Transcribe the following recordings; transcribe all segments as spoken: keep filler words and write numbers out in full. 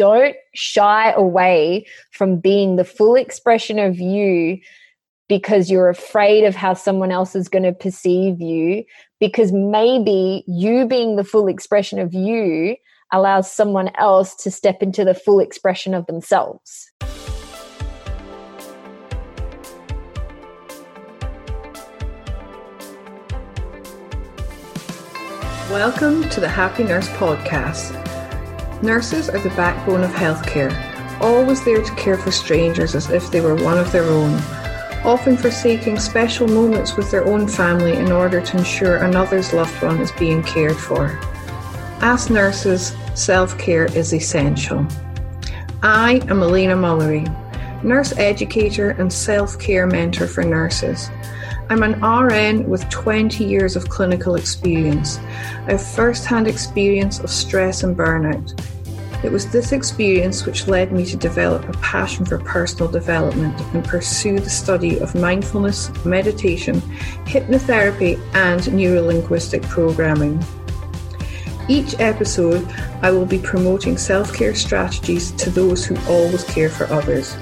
don't shy away from being the full expression of you because you're afraid of how someone else is going to perceive you, because maybe you being the full expression of you allows someone else to step into the full expression of themselves. Welcome to the Happy Nurse Podcast. Nurses are the backbone of healthcare, always there to care for strangers as if they were one of their own, often forsaking special moments with their own family in order to ensure another's loved one is being cared for. As nurses, self-care is essential. I am Elena Mullery, nurse educator and self-care mentor for nurses. I'm an R N with twenty years of clinical experience. I have first-hand experience of stress and burnout. It was this experience which led me to develop a passion for personal development and pursue the study of mindfulness, meditation, hypnotherapy, and neurolinguistic programming. Each episode, I will be promoting self-care strategies to those who always care for others.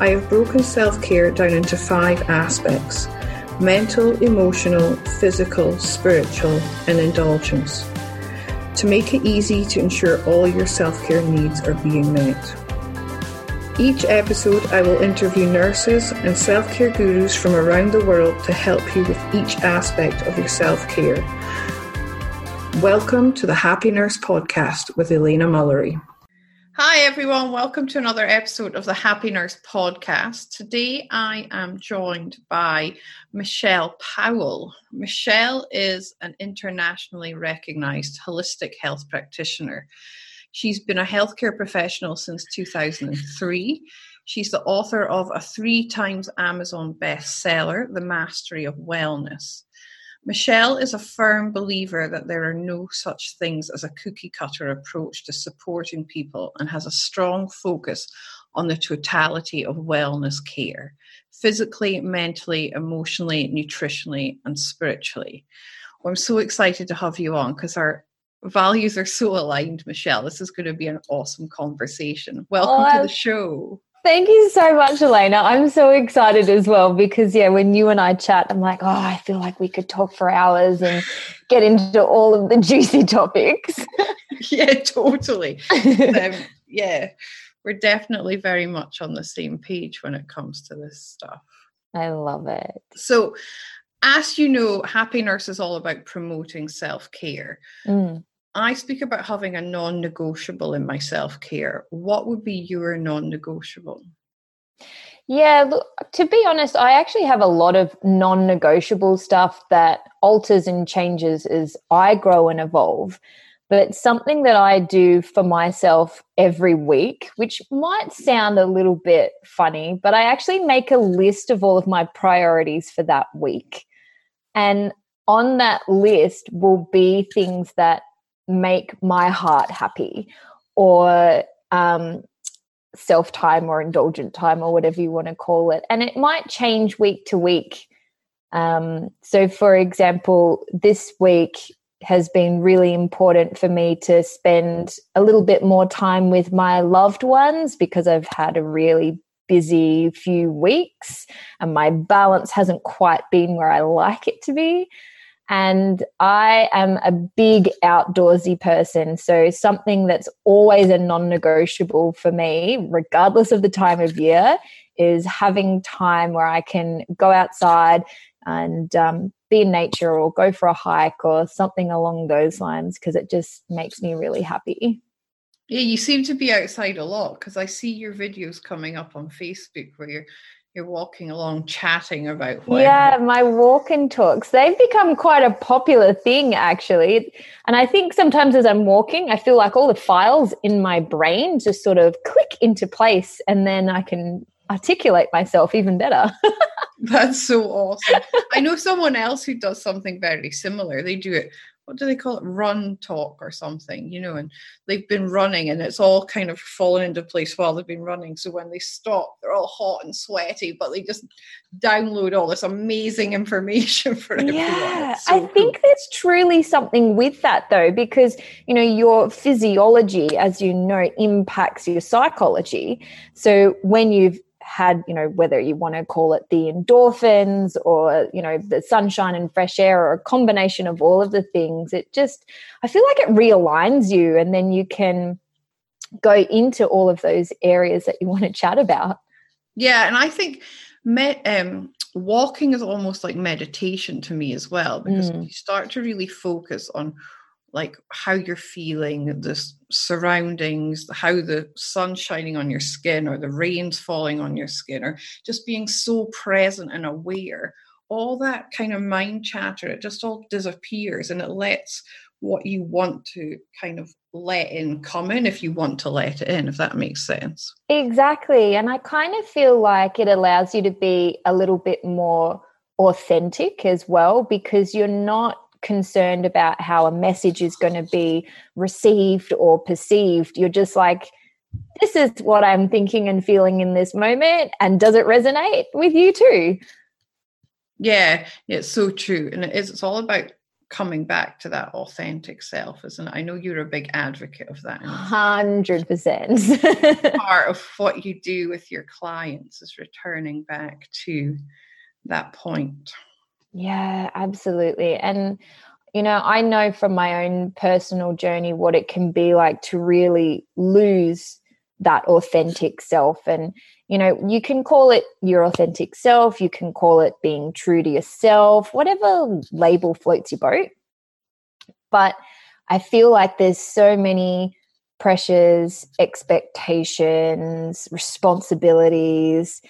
I have broken self-care down into five aspects: mental, emotional, physical, spiritual, and indulgence, to make it easy to ensure all your self-care needs are being met. Each episode, I will interview nurses and self-care gurus from around the world to help you with each aspect of your self-care. Welcome to the Happy Nurse Podcast with Elena Mullery. Hi everyone, welcome to another episode of the Happy Nurse Podcast. Today I am joined by Michelle Powell. Michelle is an internationally recognised holistic health practitioner. She's been a healthcare professional since two thousand three. She's the author of a three times Amazon bestseller, The Mastery of Wellness. Michelle is a firm believer that there are no such things as a cookie-cutter approach to supporting people and has a strong focus on the totality of wellness care, physically, mentally, emotionally, nutritionally, and spiritually. Well, I'm so excited to have you on because our values are so aligned, Michelle. This is going to be an awesome conversation. Welcome oh, to the show. Thank you so much, Elena. I'm so excited as well because, yeah, when you and I chat, I'm like, oh, I feel like we could talk for hours and get into all of the juicy topics. Yeah, totally. um, yeah, we're definitely very much on the same page when it comes to this stuff. I love it. So, as you know, Happy Nurse is all about promoting self-care. Mm. I speak about having a non-negotiable in my self-care. What would be your non-negotiable? Yeah, look, to be honest, I actually have a lot of non-negotiable stuff that alters and changes as I grow and evolve. But it's something that I do for myself every week, which might sound a little bit funny, but I actually make a list of all of my priorities for that week. And on that list will be things that make my heart happy, or um, self-time or indulgent time, or whatever you want to call it. And it might change week to week. Um, so, for example, this week has been really important for me to spend a little bit more time with my loved ones because I've had a really busy few weeks and my balance hasn't quite been where I like it to be. And I am a big outdoorsy person. So something that's always a non-negotiable for me, regardless of the time of year, is having time where I can go outside and um, be in nature or go for a hike or something along those lines, because it just makes me really happy. Yeah, you seem to be outside a lot because I see your videos coming up on Facebook where you're You're walking along chatting about whatever. Yeah, my walk and talks. They've become quite a popular thing, actually. And I think sometimes as I'm walking, I feel like all the files in my brain just sort of click into place and then I can articulate myself even better. That's so awesome. I know someone else who does something very similar. They do it what do they call it? Run talk or something, you know, and they've been running and it's all kind of fallen into place while they've been running. So when they stop, they're all hot and sweaty, but they just download all this amazing information for everyone. Yeah, so I think cool. There's truly something with that though, because, you know, your physiology, as you know, impacts your psychology. So when you've had, you know, whether you want to call it the endorphins or, you know, the sunshine and fresh air or a combination of all of the things, it just, I feel like it realigns you and then you can go into all of those areas that you want to chat about. Yeah, and I think me- um, walking is almost like meditation to me as well, because mm. you start to really focus on like how you're feeling, the surroundings, how the sun's shining on your skin or the rain's falling on your skin, or just being so present and aware, all that kind of mind chatter, it just all disappears and it lets what you want to kind of let in come in if you want to let it in, if that makes sense. Exactly. And I kind of feel like it allows you to be a little bit more authentic as well, because you're not concerned about how a message is going to be received or perceived. You're just like, this is what I'm thinking and feeling in this moment, and does it resonate with you too? Yeah, it's so true. And it is, it's all about coming back to that authentic self, isn't it? I know you're a big advocate of that. one hundred percent. Part of what you do with your clients is returning back to that point. Yeah, absolutely. And, you know, I know from my own personal journey what it can be like to really lose that authentic self. And, you know, you can call it your authentic self. You can call it being true to yourself, whatever label floats your boat. But I feel like there's so many pressures, expectations, responsibilities,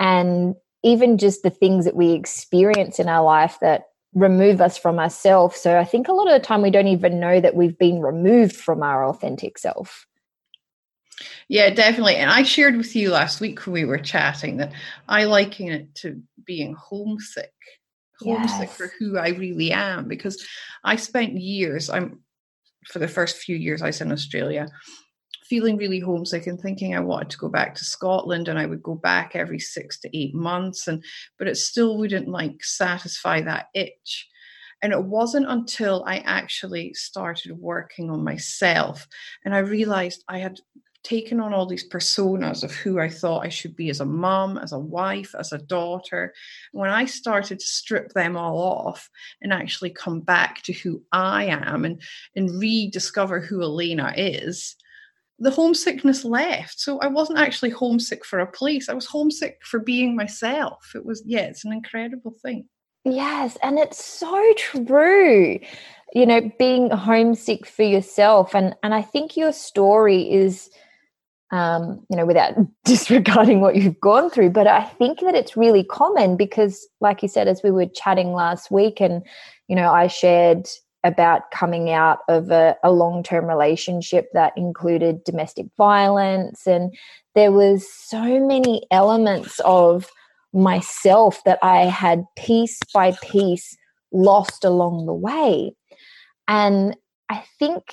and even just the things that we experience in our life that remove us from ourselves. So I think a lot of the time we don't even know that we've been removed from our authentic self. Yeah, definitely. And I shared with you last week when we were chatting that I liken it to being homesick, homesick yes. for who I really am, because I spent years, I'm for the first few years I was in Australia, feeling really homesick and thinking I wanted to go back to Scotland and I would go back every six to eight months, and but it still wouldn't like satisfy that itch. And it wasn't until I actually started working on myself and I realized I had taken on all these personas of who I thought I should be as a mum, as a wife, as a daughter. When I started to strip them all off and actually come back to who I am and, and rediscover who Elena is, the homesickness left. So I wasn't actually homesick for a place. I was homesick for being myself. It was, yeah, it's an incredible thing. Yes, and it's so true, you know, being homesick for yourself. And and I think your story is, um, you know, without disregarding what you've gone through, but I think that it's really common because, like you said, as we were chatting last week and, you know, I shared about coming out of a, a long-term relationship that included domestic violence, and there was so many elements of myself that I had piece by piece lost along the way. And I think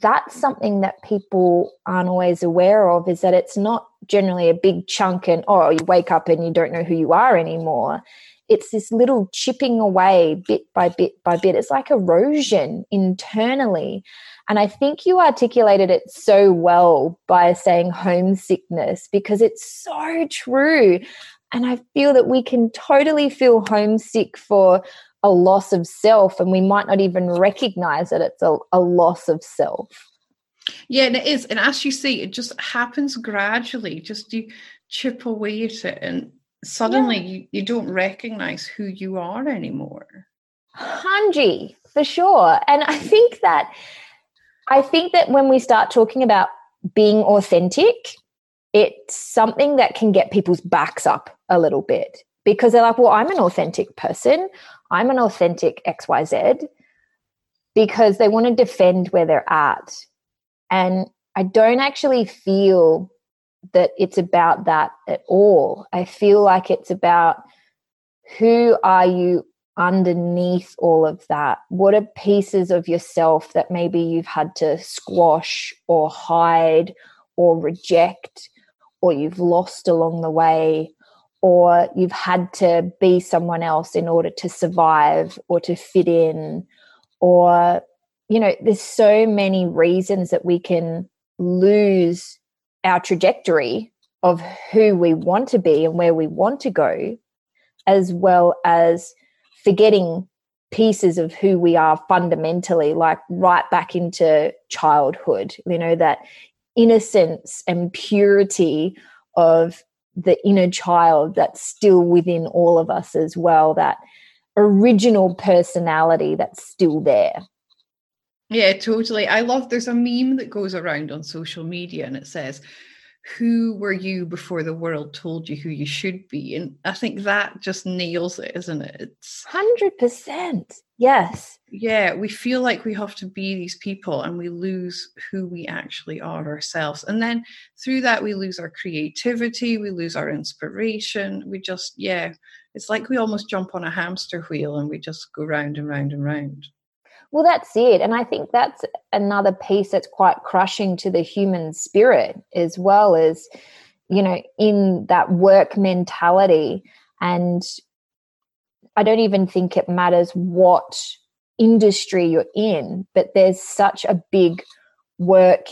that's something that people aren't always aware of, is that it's not generally a big chunk and, oh, you wake up and you don't know who you are anymore. It's this little chipping away bit by bit by bit. It's like erosion internally. And I think you articulated it so well by saying homesickness, because it's so true. And I feel that we can totally feel homesick for a loss of self, and we might not even recognize that it's a, a loss of self. Yeah, and it is. And as you say, it just happens gradually. Just you chip away at it and suddenly yeah. you, you don't recognize who you are anymore. Hundred for sure. And I think that I think that when we start talking about being authentic, it's something that can get people's backs up a little bit, because they're like, well, I'm an authentic person. I'm an authentic X Y Z, because they want to defend where they're at. And I don't actually feel that it's about that at all. I feel like it's about, who are you underneath all of that, what are pieces of yourself that maybe you've had to squash or hide or reject, or you've lost along the way, or you've had to be someone else in order to survive or to fit in? Or, you know, there's so many reasons that we can lose our trajectory of who we want to be and where we want to go, as well as forgetting pieces of who we are fundamentally, like right back into childhood, you know, that innocence and purity of the inner child that's still within all of us as well, that original personality that's still there. Yeah, totally. I love, there's a meme that goes around on social media and it says, who were you before the world told you who you should be? And I think that just nails it, isn't it? It's one hundred percent. Yes. Yeah, we feel like we have to be these people and we lose who we actually are ourselves. And then through that, we lose our creativity, we lose our inspiration. We just, yeah, it's like we almost jump on a hamster wheel and we just go round and round and round. Well, that's it. And I think that's another piece that's quite crushing to the human spirit as well, as, you know, in that work mentality. And I don't even think it matters what industry you're in, but there's such a big work,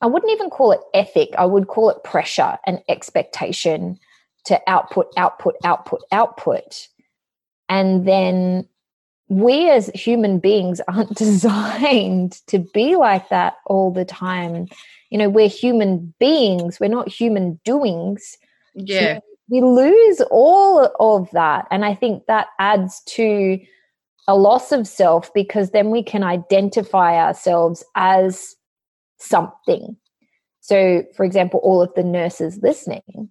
I wouldn't even call it ethic, I would call it pressure and expectation to output, output, output, output. And then we as human beings aren't designed to be like that all the time. You know, we're human beings. We're not human doings. Yeah. So we lose all of that. And I think that adds to a loss of self, because then we can identify ourselves as something. So, for example, all of the nurses listening,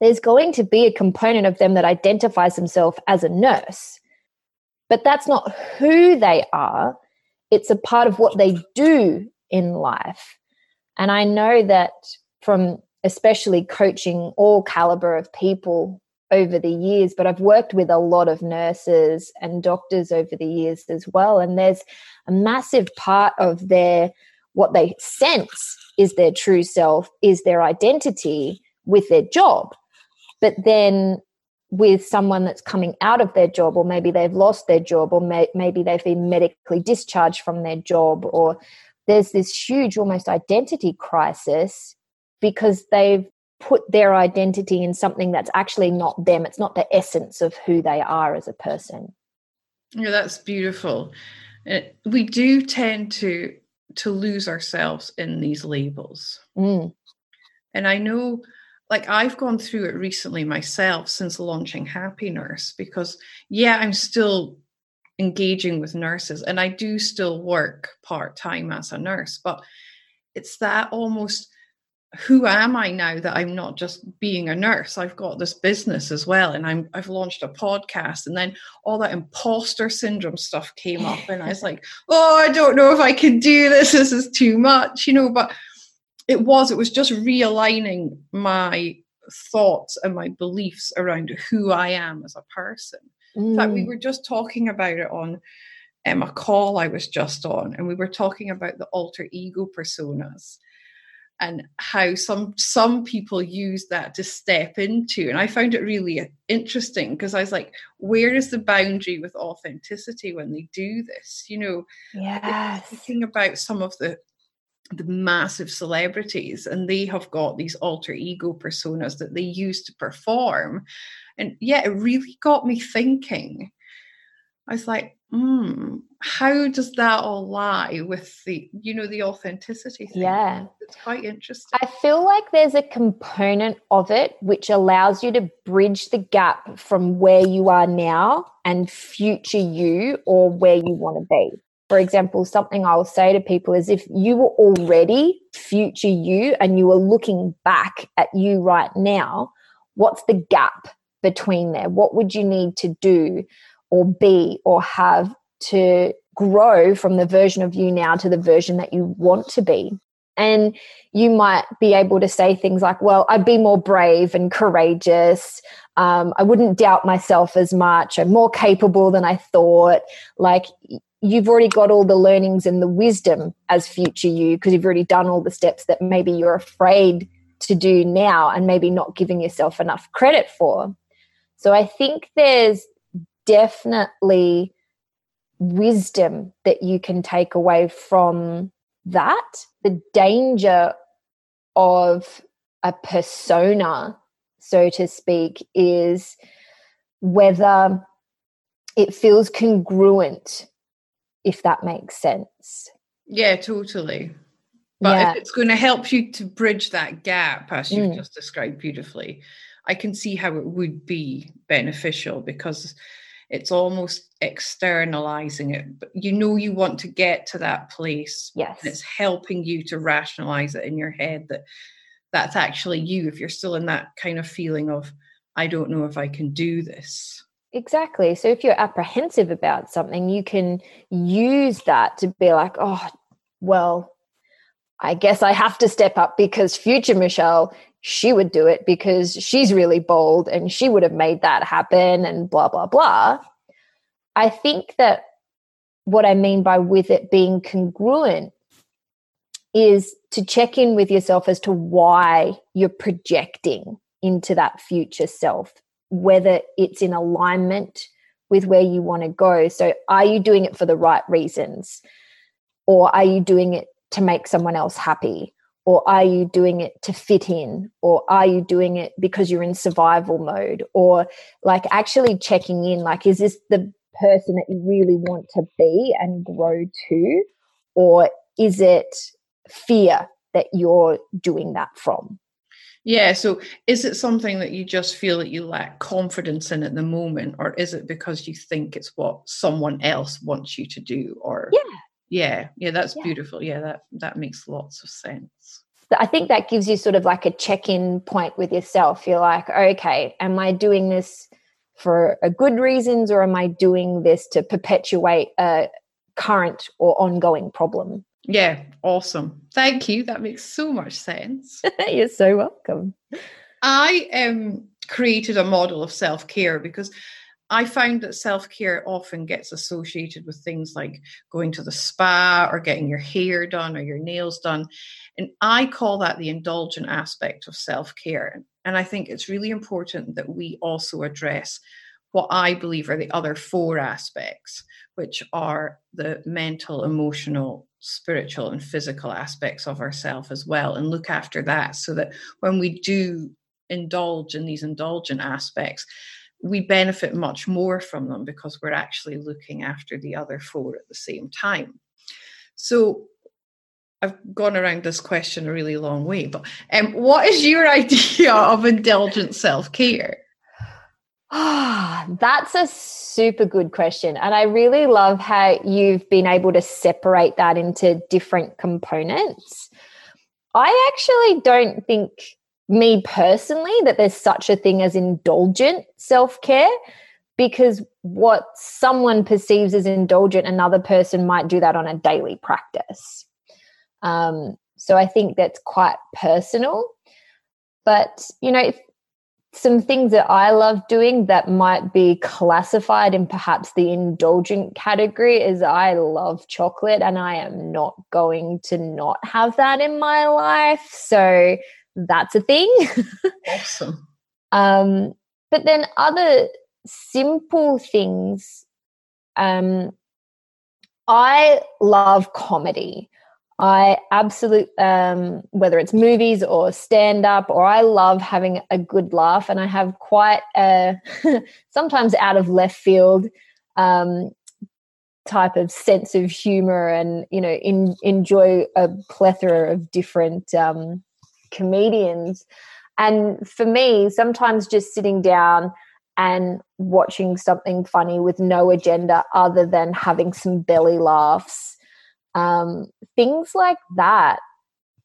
there's going to be a component of them that identifies themselves as a nurse. But that's not who they are. It's a part of what they do in life. And I know that from especially coaching all caliber of people over the years, but I've worked with a lot of nurses and doctors over the years as well. And there's a massive part of their, what they sense is their true self, is their identity with their job. But then with someone that's coming out of their job, or maybe they've lost their job, or may, maybe they've been medically discharged from their job, or there's this huge almost identity crisis because they've put their identity in something that's actually not them. It's not the essence of who they are as a person. Yeah, that's beautiful. We do tend to to lose ourselves in these labels. Mm. And I know, like, I've gone through it recently myself since launching Happy Nurse, because, yeah, I'm still engaging with nurses and I do still work part-time as a nurse, but it's that almost, who am I now that I'm not just being a nurse? I've got this business as well, and I'm, I've launched a podcast, and then all that imposter syndrome stuff came up and I was like, oh, I don't know if I can do this. This is too much, you know, but It was, it was just realigning my thoughts and my beliefs around who I am as a person. Mm. In fact, we were just talking about it on um, a call I was just on, and we were talking about the alter ego personas and how some some people use that to step into. And I found it really interesting because I was like, where is the boundary with authenticity when they do this? You know, yes. Thinking about some of the the massive celebrities, and they have got these alter ego personas that they use to perform. And yeah, it really got me thinking. I was like, hmm, how does that all lie with the, you know, the authenticity thing? Yeah. It's quite interesting. I feel like there's a component of it which allows you to bridge the gap from where you are now and future you, or where you want to be. For example, something I'll say to people is, if you were already future you and you were looking back at you right now, what's the gap between there? What would you need to do or be or have to grow from the version of you now to the version that you want to be? And you might be able to say things like, well, I'd be more brave and courageous. Um, I wouldn't doubt myself as much. I'm more capable than I thought. Like, you've already got all the learnings and the wisdom as future you, because you've already done all the steps that maybe you're afraid to do now and maybe not giving yourself enough credit for. So I think there's definitely wisdom that you can take away from that. The danger of a persona, so to speak, is whether it feels congruent, if that makes sense. Yeah, totally. But yeah. if it's going to help you to bridge that gap, as you've mm. just described beautifully, I can see how it would be beneficial, because it's almost externalizing it. But you know you want to get to that place. Yes. And it's helping you to rationalize it in your head that that's actually you, if you're still in that kind of feeling of, I don't know if I can do this. Exactly. So if you're apprehensive about something, you can use that to be like, oh, well, I guess I have to step up, because future Michelle, she would do it because she's really bold and she would have made that happen and blah, blah, blah. I think that what I mean by with it being congruent is to check in with yourself as to why you're projecting into that future self, whether it's in alignment with where you want to go. So are you doing it for the right reasons, or are you doing it to make someone else happy, or are you doing it to fit in, or are you doing it because you're in survival mode, or like actually checking in, like, is this the person that you really want to be and grow to, or is it fear that you're doing that from? Yeah, so is it something that you just feel that you lack confidence in at the moment, or is it because you think it's what someone else wants you to do? Or yeah, yeah, yeah, that's yeah. beautiful. Yeah, that that makes lots of sense. I think that gives you sort of like a check-in point with yourself. You're like, okay, am I doing this for a good reasons, or am I doing this to perpetuate a current or ongoing problem? Yeah, awesome. Thank you. That makes so much sense. You're so welcome. I um, created a model of self-care because I found that self-care often gets associated with things like going to the spa or getting your hair done or your nails done. And I call that the indulgent aspect of self-care. And I think it's really important that we also address what I believe are the other four aspects, which are the mental, emotional, spiritual and physical aspects of ourselves as well, and look after that, so that when we do indulge in these indulgent aspects, we benefit much more from them, because we're actually looking after the other four at the same time. So I've gone around this question a really long way, but um, what is your idea of indulgent self-care? Ah, oh, that's a super good question. And I really love how you've been able to separate that into different components. I actually don't think, me personally, that there's such a thing as indulgent self-care, because what someone perceives as indulgent, another person might do that on a daily practice. Um, so I think that's quite personal. But, you know, if some things that I love doing that might be classified in perhaps the indulgent category is, I love chocolate and I am not going to not have that in my life. So that's a thing. Awesome. um, but then other simple things. Um, I love comedy. I absolutely, um, whether it's movies or stand-up, or I love having a good laugh, and I have quite a sometimes out of left field um, type of sense of humour, and, you know, in, enjoy a plethora of different um, comedians. And for me, sometimes just sitting down and watching something funny with no agenda other than having some belly laughs, Um, things like that,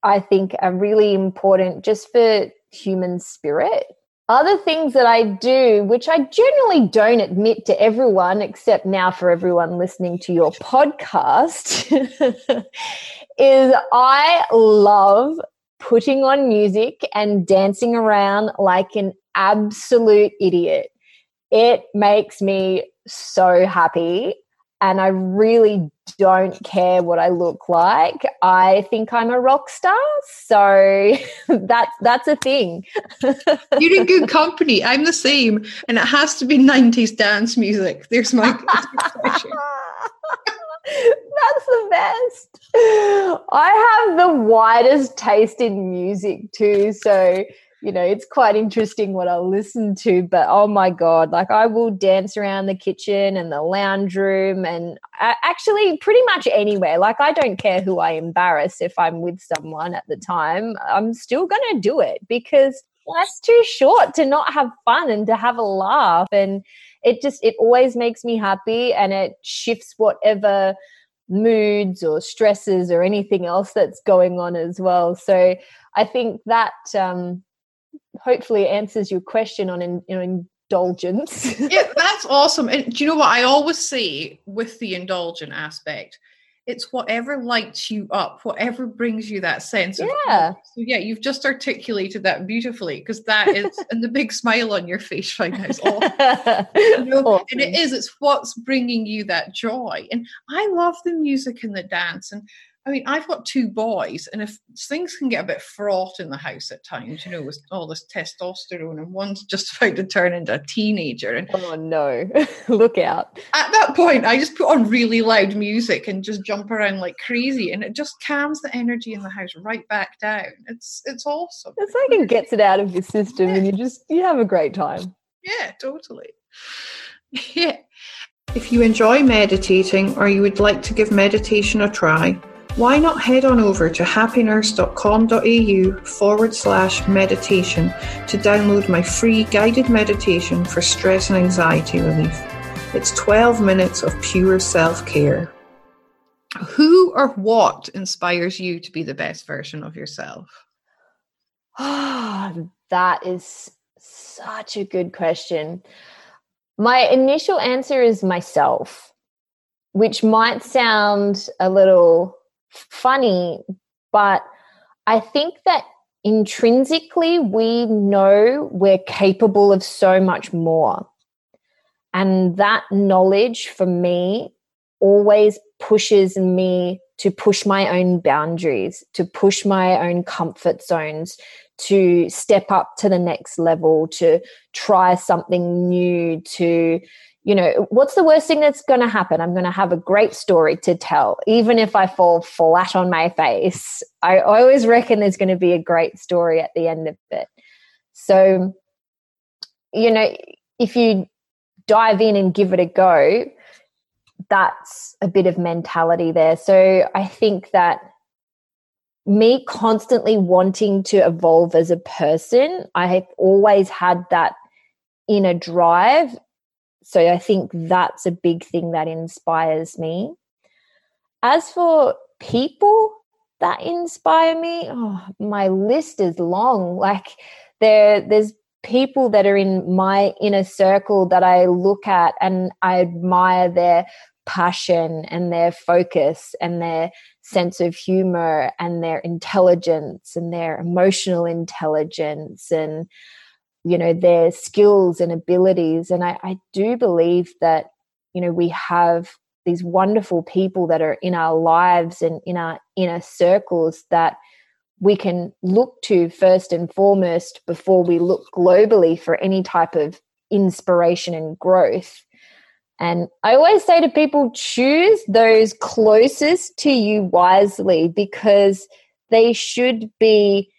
I think, are really important just for human spirit. Other things that I do, which I generally don't admit to everyone, except now for everyone listening to your podcast, is I love putting on music and dancing around like an absolute idiot. It makes me so happy, and I really don't care what I look like. I think I'm a rock star, so that's that's a thing. You're in good company. I'm the same, and it has to be nineties dance music. There's my expression. That's the best. I have the widest taste in music too, so you know, it's quite interesting what I'll listen to, but oh my God, like I will dance around the kitchen and the lounge room and I, actually pretty much anywhere. Like I don't care who I embarrass if I'm with someone at the time. I'm still going to do it because life's too short to not have fun and to have a laugh. And it just, it always makes me happy, and it shifts whatever moods or stresses or anything else that's going on as well. So I think that, um, hopefully answers your question on in, you know, indulgence. Yeah, that's awesome. And do you know what I always say with the indulgent aspect? It's whatever lights you up, whatever brings you that sense. Yeah. Of so yeah, you've just articulated that beautifully, because that is, and the big smile on your face right now is awesome. You know, awesome. And it is, it's what's bringing you that joy. And I love the music and the dance. And I mean, I've got two boys, and if things can get a bit fraught in the house at times, you know, with all this testosterone, and one's just about to turn into a teenager. And oh, no. Look out. At that point, I just put on really loud music and just jump around like crazy, and it just calms the energy in the house right back down. It's it's awesome. It's like it gets it out of your system, yeah. And you just you have a great time. Yeah, totally. Yeah. If you enjoy meditating or you would like to give meditation a try, why not head on over to happy nurse dot com dot a u forward slash meditation to download my free guided meditation for stress and anxiety relief. It's twelve minutes of pure self-care. Who or what inspires you to be the best version of yourself? Oh, that is such a good question. My initial answer is myself, which might sound a little funny, but I think that intrinsically we know we're capable of so much more. And that knowledge for me always pushes me to push my own boundaries, to push my own comfort zones, to step up to the next level, to try something new, to you know, what's the worst thing that's going to happen? I'm going to have a great story to tell. Even if I fall flat on my face, I always reckon there's going to be a great story at the end of it. So, you know, if you dive in and give it a go, that's a bit of mentality there. So I think that me constantly wanting to evolve as a person, I have always had that inner drive. So I think that's a big thing that inspires me. As for people that inspire me, oh, my list is long. Like there, there's people that are in my inner circle that I look at and I admire their passion and their focus and their sense of humor and their intelligence and their emotional intelligence and you know, their skills and abilities. And I, I do believe that, you know, we have these wonderful people that are in our lives and in our inner circles that we can look to first and foremost before we look globally for any type of inspiration and growth. And I always say to people, choose those closest to you wisely, because they should be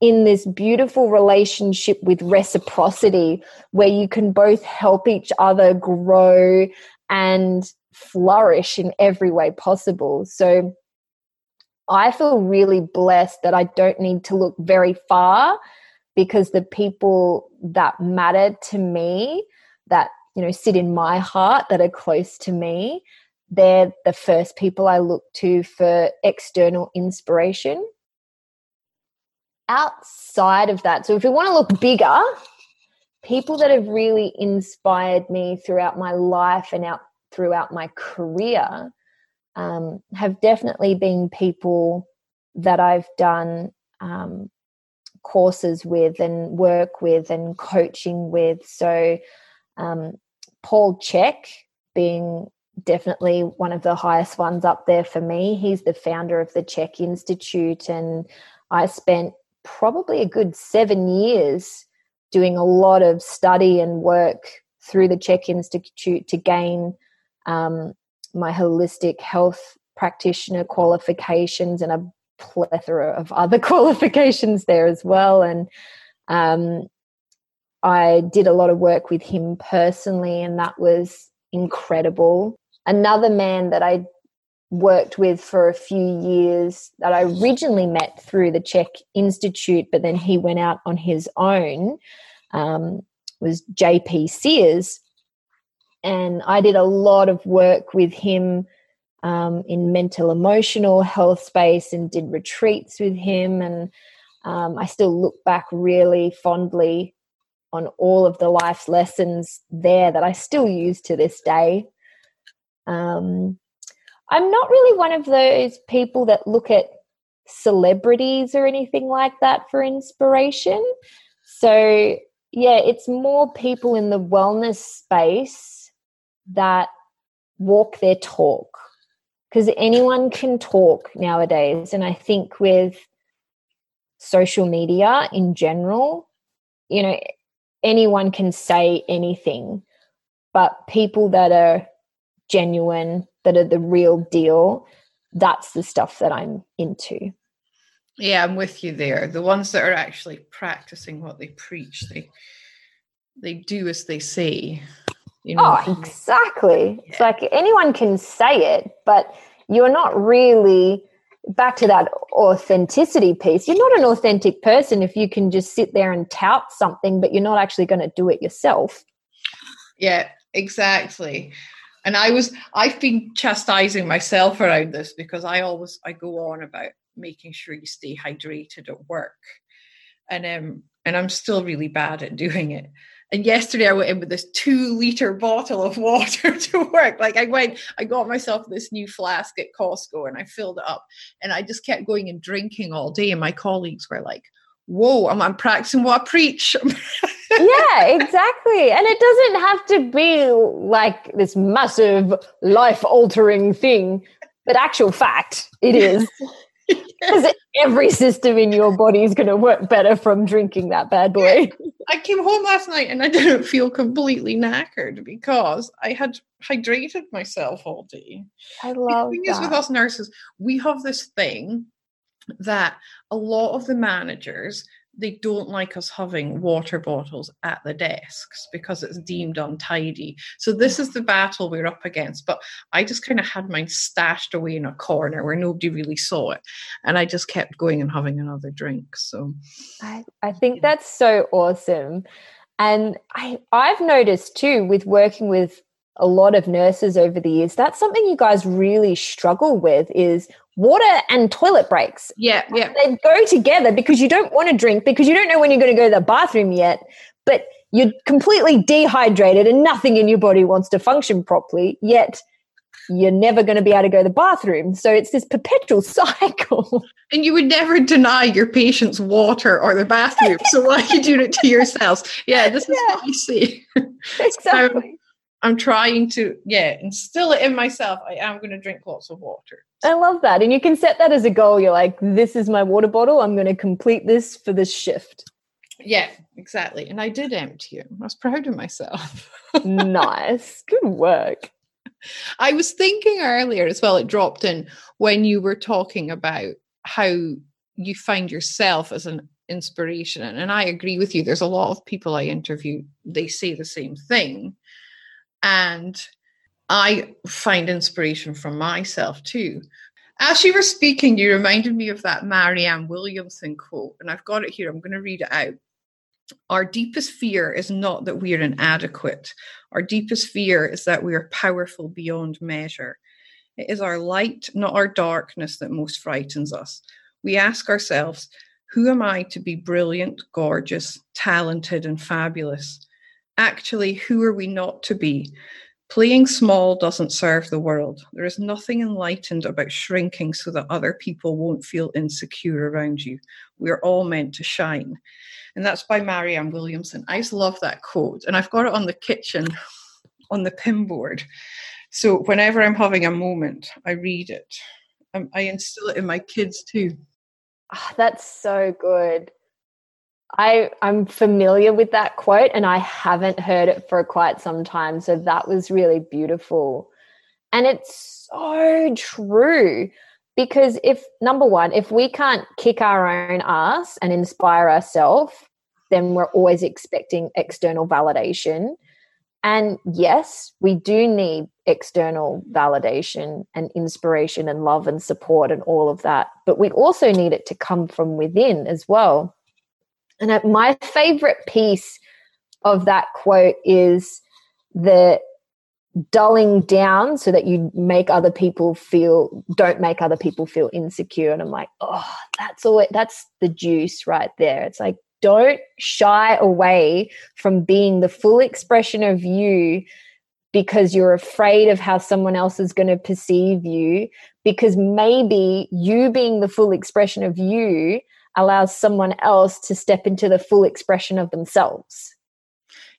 in this beautiful relationship with reciprocity where you can both help each other grow and flourish in every way possible. So I feel really blessed that I don't need to look very far, because the people that matter to me, that, you know, sit in my heart, that are close to me, they're the first people I look to for external inspiration. Outside of that, so if we want to look bigger, people that have really inspired me throughout my life and out throughout my career um, have definitely been people that I've done um, courses with and work with and coaching with. So um, Paul Check being definitely one of the highest ones up there for me. He's the founder of the CHEK Institute, and I spent probably a good seven years doing a lot of study and work through the CHEK Institute to gain um, my holistic health practitioner qualifications and a plethora of other qualifications there as well. And um, I did a lot of work with him personally, and that was incredible. Another man that I worked with for a few years that I originally met through the CHEK Institute, but then he went out on his own, um, was J P Sears. And I did a lot of work with him um, in mental, emotional health space and did retreats with him. And um, I still look back really fondly on all of the life's lessons there that I still use to this day. Um, I'm not really one of those people that look at celebrities or anything like that for inspiration. So, yeah, it's more people in the wellness space that walk their talk, because anyone can talk nowadays. And I think with social media in general, you know, anyone can say anything, but people that are genuine, that are the real deal, that's the stuff that I'm into. Yeah, I'm with you there. The ones that are actually practicing what they preach, they they do as they say. You know? Oh, exactly. Yeah. It's like anyone can say it, but you're not really, back to that authenticity piece, you're not an authentic person if you can just sit there and tout something, but you're not actually going to do it yourself. Yeah, exactly. And I was, I've been chastising myself around this because I always, I go on about making sure you stay hydrated at work. And um, and I'm still really bad at doing it. And yesterday I went in with this two litre bottle of water to work. Like I went, I got myself this new flask at Costco and I filled it up and I just kept going and drinking all day. And my colleagues were like, whoa, I'm, I'm practicing what I preach. Yeah, exactly. And it doesn't have to be like this massive life-altering thing, but actual fact, it is. Because yeah. Every system in your body is going to work better from drinking that bad boy. I came home last night and I didn't feel completely knackered because I had hydrated myself all day. I love that. The thing that is with us nurses, we have this thing that a lot of the managers, they don't like us having water bottles at the desks because it's deemed untidy. So this is the battle we're up against. But I just kind of had mine stashed away in a corner where nobody really saw it. And I just kept going and having another drink. So I, I think that's so awesome. And I, I've noticed too with working with a lot of nurses over the years, that's something you guys really struggle with is water and toilet breaks. Yeah, yeah. They go together because you don't want to drink because you don't know when you're going to go to the bathroom yet, but you're completely dehydrated and nothing in your body wants to function properly, yet you're never going to be able to go to the bathroom. So it's this perpetual cycle. And you would never deny your patients water or the bathroom. So why are you doing it to yourselves? Yeah, this is yeah. what you see. Exactly. Um, I'm trying to, yeah, instill it in myself. I am going to drink lots of water. I love that. And you can set that as a goal. You're like, this is my water bottle. I'm going to complete this for this shift. Yeah, exactly. And I did empty it. I was proud of myself. Nice. Good work. I was thinking earlier as well, it dropped in when you were talking about how you find yourself as an inspiration. And I agree with you. There's a lot of people I interview, they say the same thing. And I find inspiration from myself too. As you were speaking, you reminded me of that Marianne Williamson quote, and I've got it here. I'm going to read it out. Our deepest fear is not that we are inadequate. Our deepest fear is that we are powerful beyond measure. It is our light, not our darkness, that most frightens us. We ask ourselves, who am I to be brilliant, gorgeous, talented, and fabulous? actually, who are we not to be? Playing small doesn't serve the world. There is nothing enlightened about shrinking so that other people won't feel insecure around you. We're all meant to shine. And that's by Marianne Williamson. I just love that quote. And I've got it on the kitchen, on the pin board. So whenever I'm having a moment, I read it. Um, I instill it in my kids too. Oh, that's so good. I, I'm familiar with that quote and I haven't heard it for quite some time. So that was really beautiful. And it's so true because if, number one, if we can't kick our own ass and inspire ourselves, then we're always expecting external validation. And yes, we do need external validation and inspiration and love and support and all of that. But we also need it to come from within as well. And my favorite piece of that quote is the dulling down so that you make other people feel, don't make other people feel insecure. And I'm like, oh, that's all it, that's the juice right there. It's like, don't shy away from being the full expression of you because you're afraid of how someone else is going to perceive you, because maybe you being the full expression of you allows someone else to step into the full expression of themselves.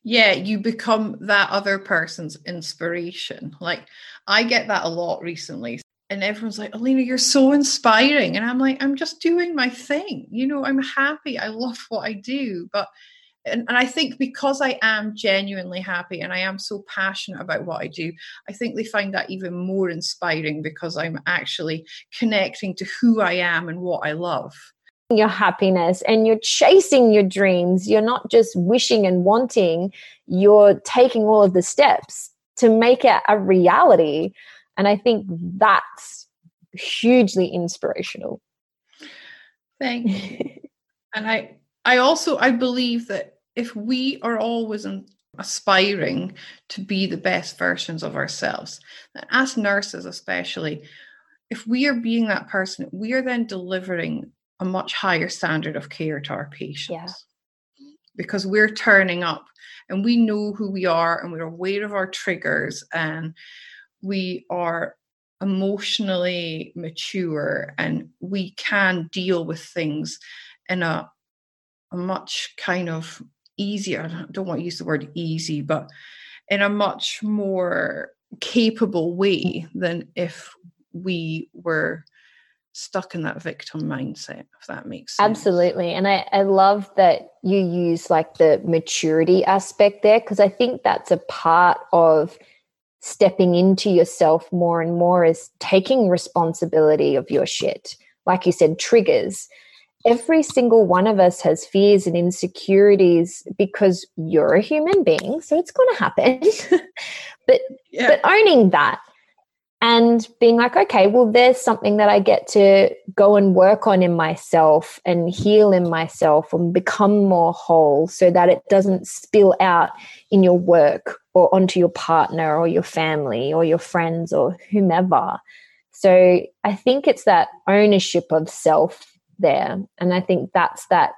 Yeah, you become that other person's inspiration. Like, I get that a lot recently. And everyone's like, Elena, you're so inspiring. And I'm like, I'm just doing my thing. You know, I'm happy. I love what I do. But, and, and I think because I am genuinely happy and I am so passionate about what I do, I think they find that even more inspiring because I'm actually connecting to who I am and what I love. Your happiness and you're chasing your dreams. You're not just wishing and wanting. You're taking all of the steps to make it a reality. And I think that's hugely inspirational. Thank you. And I, I also, I believe that if we are always in, aspiring to be the best versions of ourselves, and as nurses especially, if we are being that person, we are then delivering a much higher standard of care to our patients. Yeah. Because we're turning up and we know who we are and we're aware of our triggers and we are emotionally mature and we can deal with things in a, a much kind of easier, I don't want to use the word easy, but in a much more capable way than if we were stuck in that victim mindset, if that makes sense. Absolutely. And I, I love that you use like the maturity aspect there, because I think that's a part of stepping into yourself more and more is taking responsibility of your shit. Like you said, triggers. Every single one of us has fears and insecurities because you're a human being, so it's going to happen. but yeah. but owning that and being like, okay, well, there's something that I get to go and work on in myself and heal in myself and become more whole so that it doesn't spill out in your work or onto your partner or your family or your friends or whomever. So I think it's that ownership of self there. And I think that's that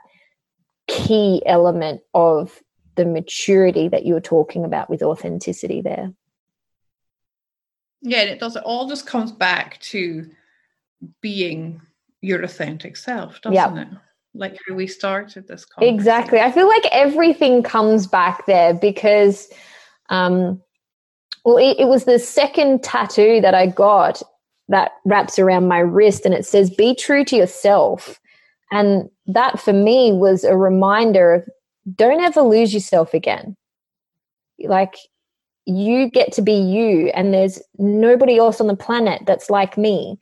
key element of the maturity that you were talking about with authenticity there. Yeah, and it does. It all just comes back to being your authentic self, doesn't yep. it? Like how we started this conversation. Exactly. I feel like everything comes back there because, um, well, it, it was the second tattoo that I got that wraps around my wrist, and it says, "Be true to yourself." And that for me was a reminder of don't ever lose yourself again. Like, you get to be you and there's nobody else on the planet that's like me.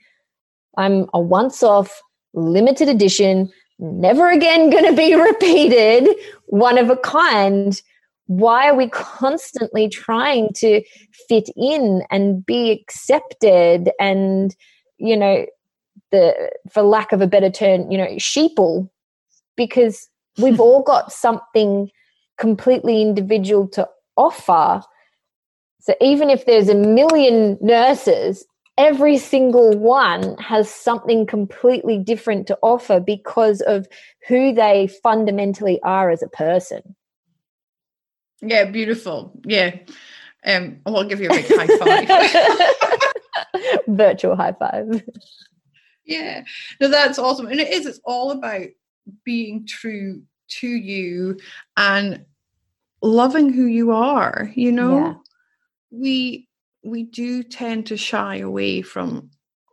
I'm a once-off, limited edition, never again going to be repeated, one of a kind. Why are we constantly trying to fit in and be accepted and, you know, the for lack of a better term, you know, sheeple? Because we've all got something completely individual to offer. So even if there's a million nurses, every single one has something completely different to offer because of who they fundamentally are as a person. Yeah, beautiful. Yeah. Um, I'll give you a big high five. Virtual high five. Yeah. No, that's awesome. And it is, it's all about being true to you and loving who you are, you know? Yeah. We we do tend to shy away from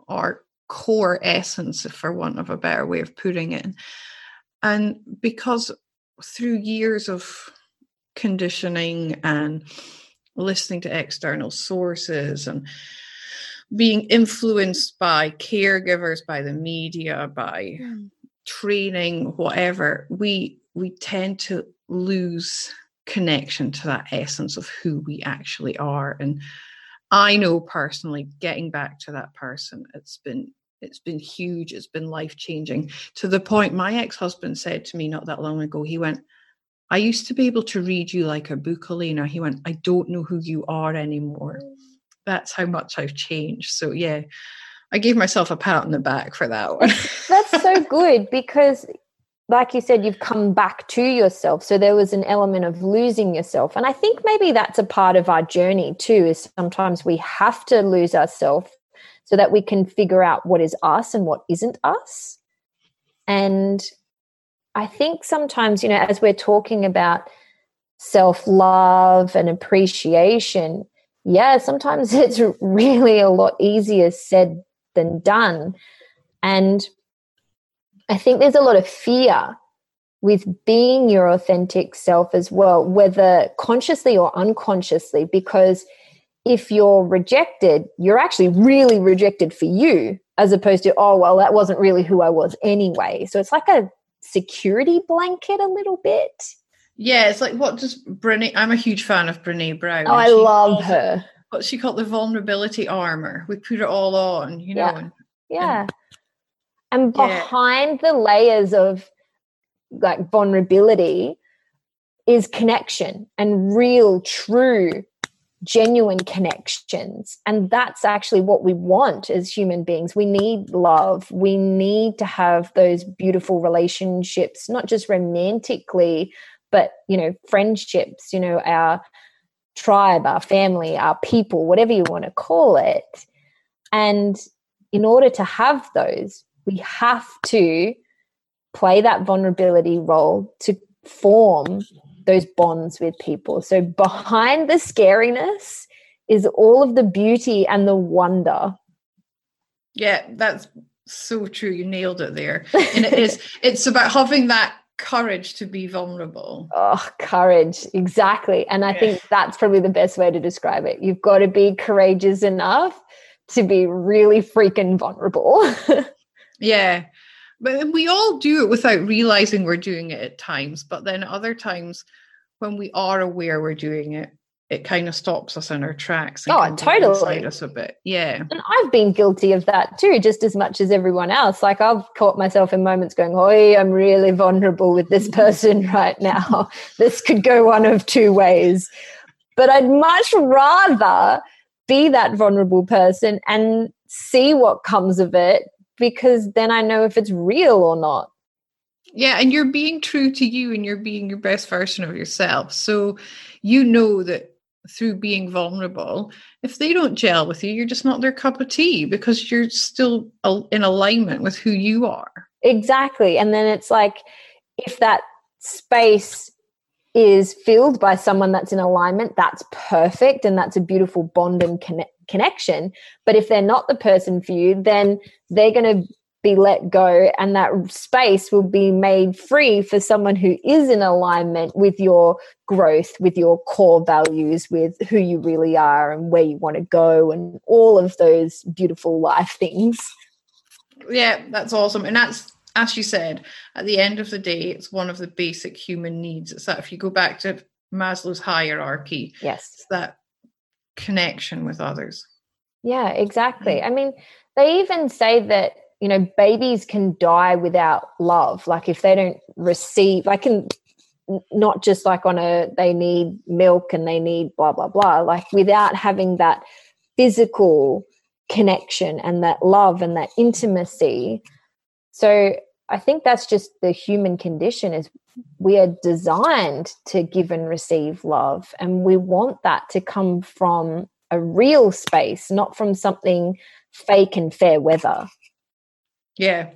our core essence, for want of a better way of putting it. And because through years of conditioning and listening to external sources and being influenced by caregivers, by the media, by mm. training, whatever, we we tend to lose connection to that essence of who we actually are. And I know personally, getting back to that person, it's been it's been huge. It's been life-changing, to the point my ex-husband said to me not that long ago, he went, I used to be able to read you like a book, Elena. He went, I don't know who you are anymore. That's how much I've changed. So, yeah, I gave myself a pat on the back for that one. That's so good, because like you said, you've come back to yourself. So there was an element of losing yourself. And I think maybe that's a part of our journey too, is sometimes we have to lose ourselves so that we can figure out what is us and what isn't us. And I think sometimes, you know, as we're talking about self-love and appreciation, yeah, sometimes it's really a lot easier said than done. And I think there's a lot of fear with being your authentic self as well, whether consciously or unconsciously, because if you're rejected, you're actually really rejected for you, as opposed to, oh, well, that wasn't really who I was anyway. So it's like a security blanket a little bit. Yeah, it's like, what does Brené, I'm a huge fan of Brené Brown. Oh, I love her. What she called the vulnerability armor. We put it all on, you know. Yeah. And, yeah. and, and behind yeah. the layers of like vulnerability is connection, and real, true, genuine connections. And that's actually what we want as human beings. We need love. We need to have those beautiful relationships, not just romantically, but, you know, friendships, you know, our tribe, our family, our people, whatever you want to call it. And in order to have those, we have to play that vulnerability role to form those bonds with people. So behind the scariness is all of the beauty and the wonder. Yeah, that's so true. You nailed it there. And it is, it's about having that courage to be vulnerable. Oh, courage. Exactly. And I yeah. think that's probably the best way to describe it. You've got to be courageous enough to be really freaking vulnerable. Yeah. But we all do it without realizing we're doing it at times. But then other times when we are aware we're doing it, it kind of stops us in our tracks. And oh, totally. Inside us a bit. Yeah. And I've been guilty of that too, just as much as everyone else. Like, I've caught myself in moments going, oi, I'm really vulnerable with this person right now. This could go one of two ways. But I'd much rather be that vulnerable person and see what comes of it, because then I know if it's real or not. Yeah, and you're being true to you, and you're being your best version of yourself. So you know that through being vulnerable, if they don't gel with you, you're just not their cup of tea, because you're still in alignment with who you are. Exactly. And then it's like, if that space is filled by someone that's in alignment, that's perfect, and that's a beautiful bond and connect. connection. But if they're not the person for you, then they're going to be let go, and that space will be made free for someone who is in alignment with your growth, with your core values, with who you really are and where you want to go, and all of those beautiful life things. Yeah, that's awesome. And that's, as you said, at the end of the day, it's one of the basic human needs. It's that, if you go back to Maslow's hierarchy, yes, it's that connection with others. Yeah, exactly. I mean, they even say that, you know, babies can die without love. Like, if they don't receive, like, in, not just like on a, they need milk and they need blah, blah, blah, like without having that physical connection and that love and that intimacy. So I think that's just the human condition, is we are designed to give and receive love, and we want that to come from a real space, not from something fake and fair weather. Yeah.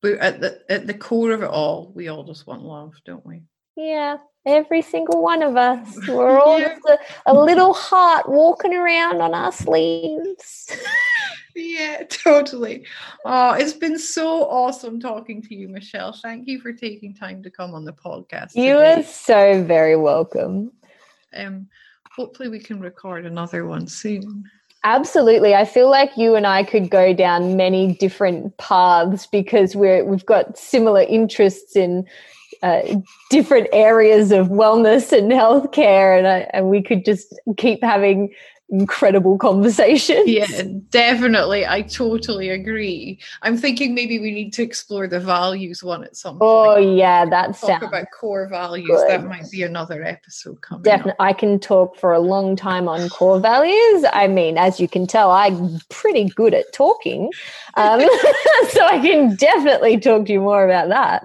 But at the at the core of it all, we all just want love, don't we? Yeah, every single one of us. We're all yeah. just a, a little heart walking around on our sleeves. Yeah, totally. Oh, it's been so awesome talking to you, Michelle. Thank you for taking time to come on the podcast. You today. Are so very welcome. Um, hopefully we can record another one soon. Absolutely. I feel like you and I could go down many different paths because we're, we've got similar interests in uh, different areas of wellness and healthcare, and, I, and we could just keep having incredible conversations. Yeah, definitely. I totally agree. I'm thinking maybe we need to explore the values one at some oh, point. Oh, yeah, that sounds Talk about core values. Good. That might be another episode coming Definitely. Up. I can talk for a long time on core values. I mean, as you can tell, I'm pretty good at talking. Um, so I can definitely talk to you more about that.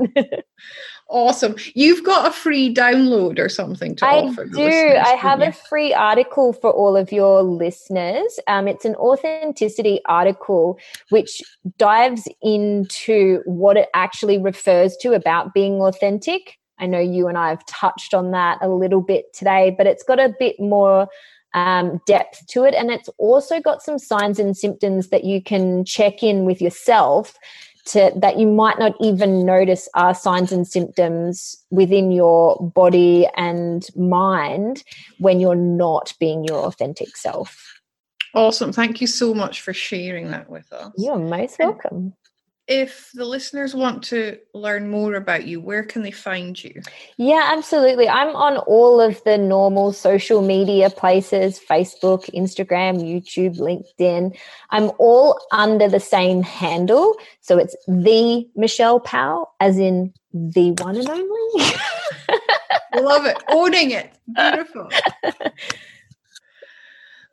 Awesome. You've got a free download or something to I offer. I do. I have you? a free article for all of your listeners. Um, it's an authenticity article which dives into what it actually refers to about being authentic. I know you and I have touched on that a little bit today, but it's got a bit more um, depth to it. And it's also got some signs and symptoms that you can check in with yourself To, that you might not even notice are signs and symptoms within your body and mind when you're not being your authentic self. Awesome. Thank you so much for sharing that with us. You're most welcome. And if the listeners want to learn more about you, where can they find you? Yeah, absolutely. I'm on all of the normal social media places, Facebook, Instagram, YouTube, LinkedIn. I'm all under the same handle. So it's the Michelle Powell, as in the one and only. Love it. Owning it. Beautiful.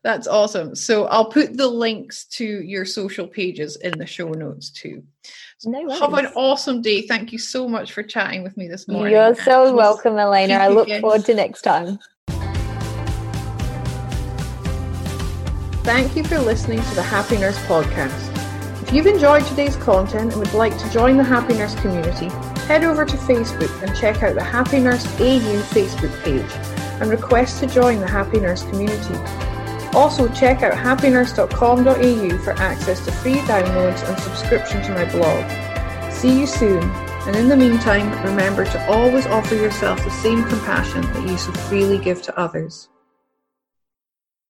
That's awesome. So I'll put the links to your social pages in the show notes too. No worries. Have an awesome day. Thank you so much for chatting with me this morning. You're so welcome, Elena. I look forward to next time. Thank you for listening to the Happy Nurse Podcast. If you've enjoyed today's content and would like to join the Happy Nurse community, head over to Facebook and check out the Happy Nurse A U Facebook page and request to join the Happy Nurse community. Also, check out happy nurse dot com dot a u for access to free downloads and subscription to my blog. See you soon, and in the meantime, remember to always offer yourself the same compassion that you so freely give to others.